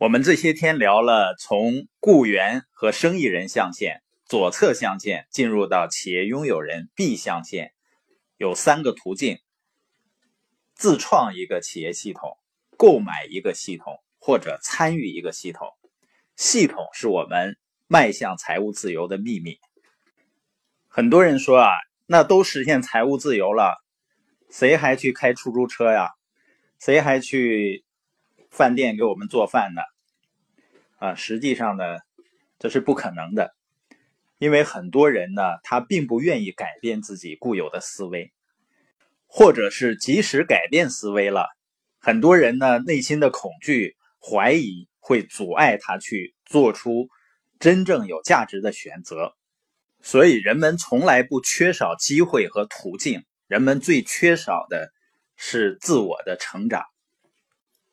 我们这些天聊了从雇员和生意人象限、左侧象限进入到企业拥有人 B 象限，有三个途径：自创一个企业系统、购买一个系统或者参与一个系统。系统是我们迈向财务自由的秘密。很多人说啊，那都实现财务自由了，谁还去开出租车呀？谁还去饭店给我们做饭呢？实际上呢，这是不可能的，因为很多人呢，他并不愿意改变自己固有的思维，或者是即使改变思维了，很多人呢，内心的恐惧、怀疑会阻碍他去做出真正有价值的选择。所以人们从来不缺少机会和途径，人们最缺少的是自我的成长。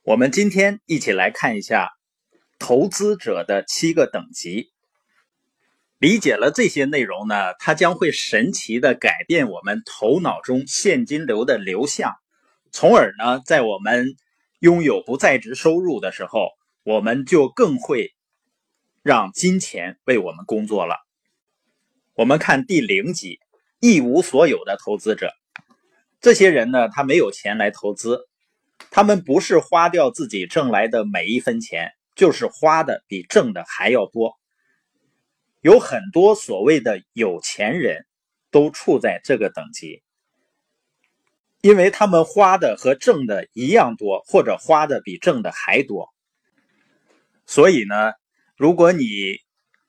我们今天一起来看一下投资者的7个等级。理解了这些内容呢，它将会神奇地改变我们头脑中现金流的流向，从而呢，在我们拥有不在职收入的时候，我们就更会让金钱为我们工作了。我们看第0级，一无所有的投资者。这些人呢，他没有钱来投资，他们不是花掉自己挣来的每一分钱，就是花的比挣的还要多。有很多所谓的有钱人都处在这个等级，因为他们花的和挣的一样多，或者花的比挣的还多。所以呢，如果你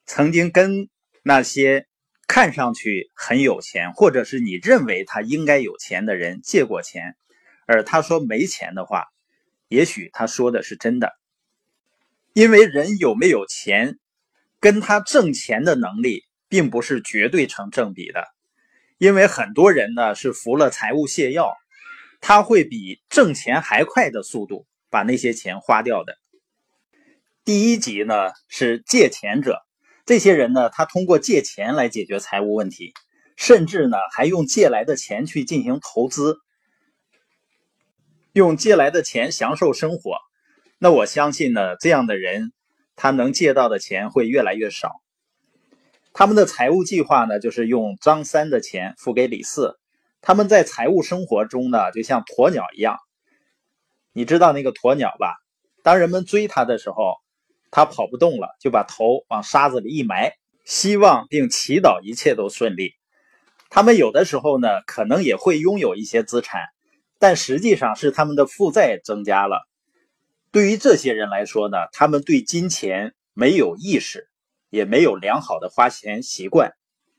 曾经跟那些看上去很有钱，或者是你认为他应该有钱的人借过钱，而他说没钱的话，也许他说的是真的。因为人有没有钱跟他挣钱的能力并不是绝对成正比的。因为很多人呢是服了财务泻药，他会比挣钱还快的速度把那些钱花掉的。第1级呢是借钱者，这些人呢他通过借钱来解决财务问题，甚至呢还用借来的钱去进行投资，用借来的钱享受生活。那我相信呢，这样的人他能借到的钱会越来越少。他们的财务计划呢，就是用张三的钱付给李四。他们在财务生活中呢，就像鸵鸟一样。你知道那个鸵鸟吧？当人们追它的时候，它跑不动了，就把头往沙子里一埋，希望并祈祷一切都顺利。他们有的时候呢，可能也会拥有一些资产，但实际上是他们的负债增加了。对于这些人来说呢，他们对金钱没有意识，也没有良好的花钱习惯。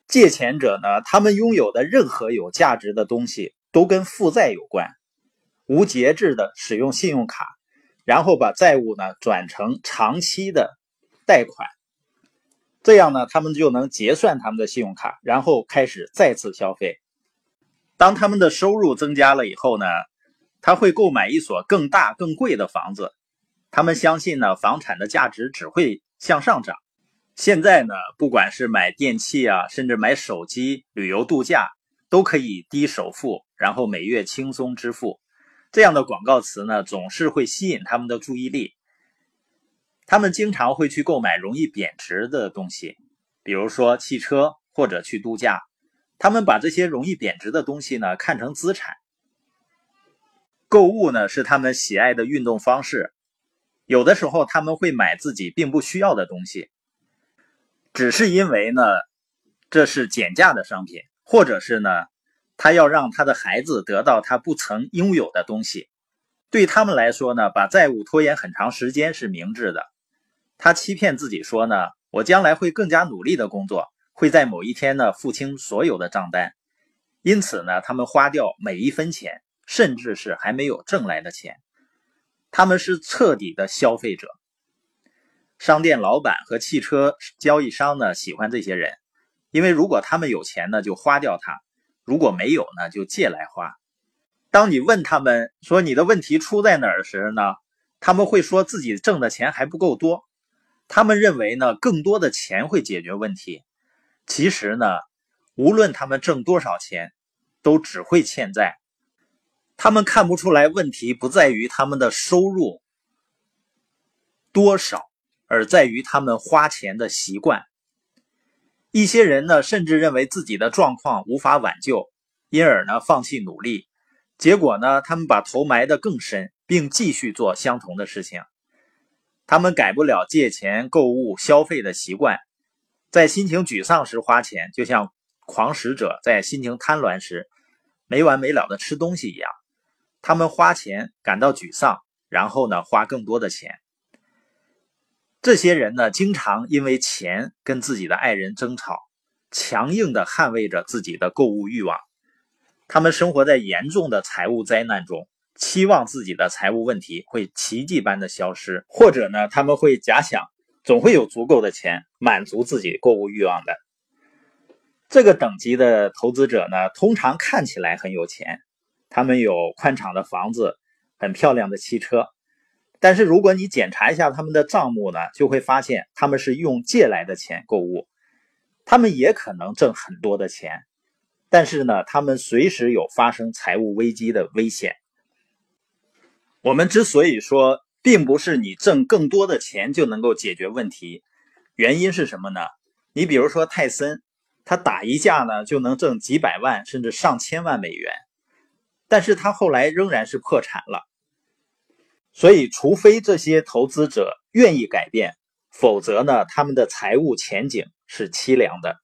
借钱者呢，他们拥有的任何有价值的东西都跟负债有关，无节制的使用信用卡，然后把债务呢转成长期的贷款。这样呢，他们就能结算他们的信用卡，然后开始再次消费。当他们的收入增加了以后呢，他会购买一所更大更贵的房子。他们相信呢，房产的价值只会向上涨。现在呢，不管是买电器啊，甚至买手机、旅游度假，都可以低首付，然后每月轻松支付。这样的广告词呢，总是会吸引他们的注意力。他们经常会去购买容易贬值的东西，比如说汽车或者去度假。他们把这些容易贬值的东西呢看成资产。购物呢是他们喜爱的运动方式，有的时候他们会买自己并不需要的东西，只是因为呢这是减价的商品，或者是呢他要让他的孩子得到他不曾拥有的东西。对他们来说呢，把债务拖延很长时间是明智的。他欺骗自己说呢，我将来会更加努力的工作，会在某一天呢付清所有的账单。因此呢，他们花掉每一分钱，甚至是还没有挣来的钱。他们是彻底的消费者。商店老板和汽车交易商呢喜欢这些人，因为如果他们有钱呢就花掉它，如果没有呢就借来花。当你问他们说你的问题出在哪儿时呢，他们会说自己挣的钱还不够多。他们认为呢更多的钱会解决问题。其实呢，无论他们挣多少钱，都只会欠债。他们看不出来问题不在于他们的收入多少，而在于他们花钱的习惯。一些人呢，甚至认为自己的状况无法挽救，因而呢放弃努力，结果呢他们把头埋得更深，并继续做相同的事情。他们改不了借钱、购物、消费的习惯，在心情沮丧时花钱，就像狂食者在心情贪婪时没完没了的吃东西一样。他们花钱感到沮丧，然后呢花更多的钱。这些人呢经常因为钱跟自己的爱人争吵，强硬地捍卫着自己的购物欲望。他们生活在严重的财务灾难中，期望自己的财务问题会奇迹般的消失，或者呢他们会假想总会有足够的钱满足自己购物欲望的。这个等级的投资者呢通常看起来很有钱，他们有宽敞的房子，很漂亮的汽车，但是如果你检查一下他们的账目呢，就会发现他们是用借来的钱购物。他们也可能挣很多的钱，但是呢他们随时有发生财务危机的危险。我们之所以说并不是你挣更多的钱就能够解决问题，原因是什么呢？你比如说泰森，他打一架呢就能挣几百万甚至上千万美元，但是他后来仍然是破产了。所以除非这些投资者愿意改变，否则呢他们的财务前景是凄凉的。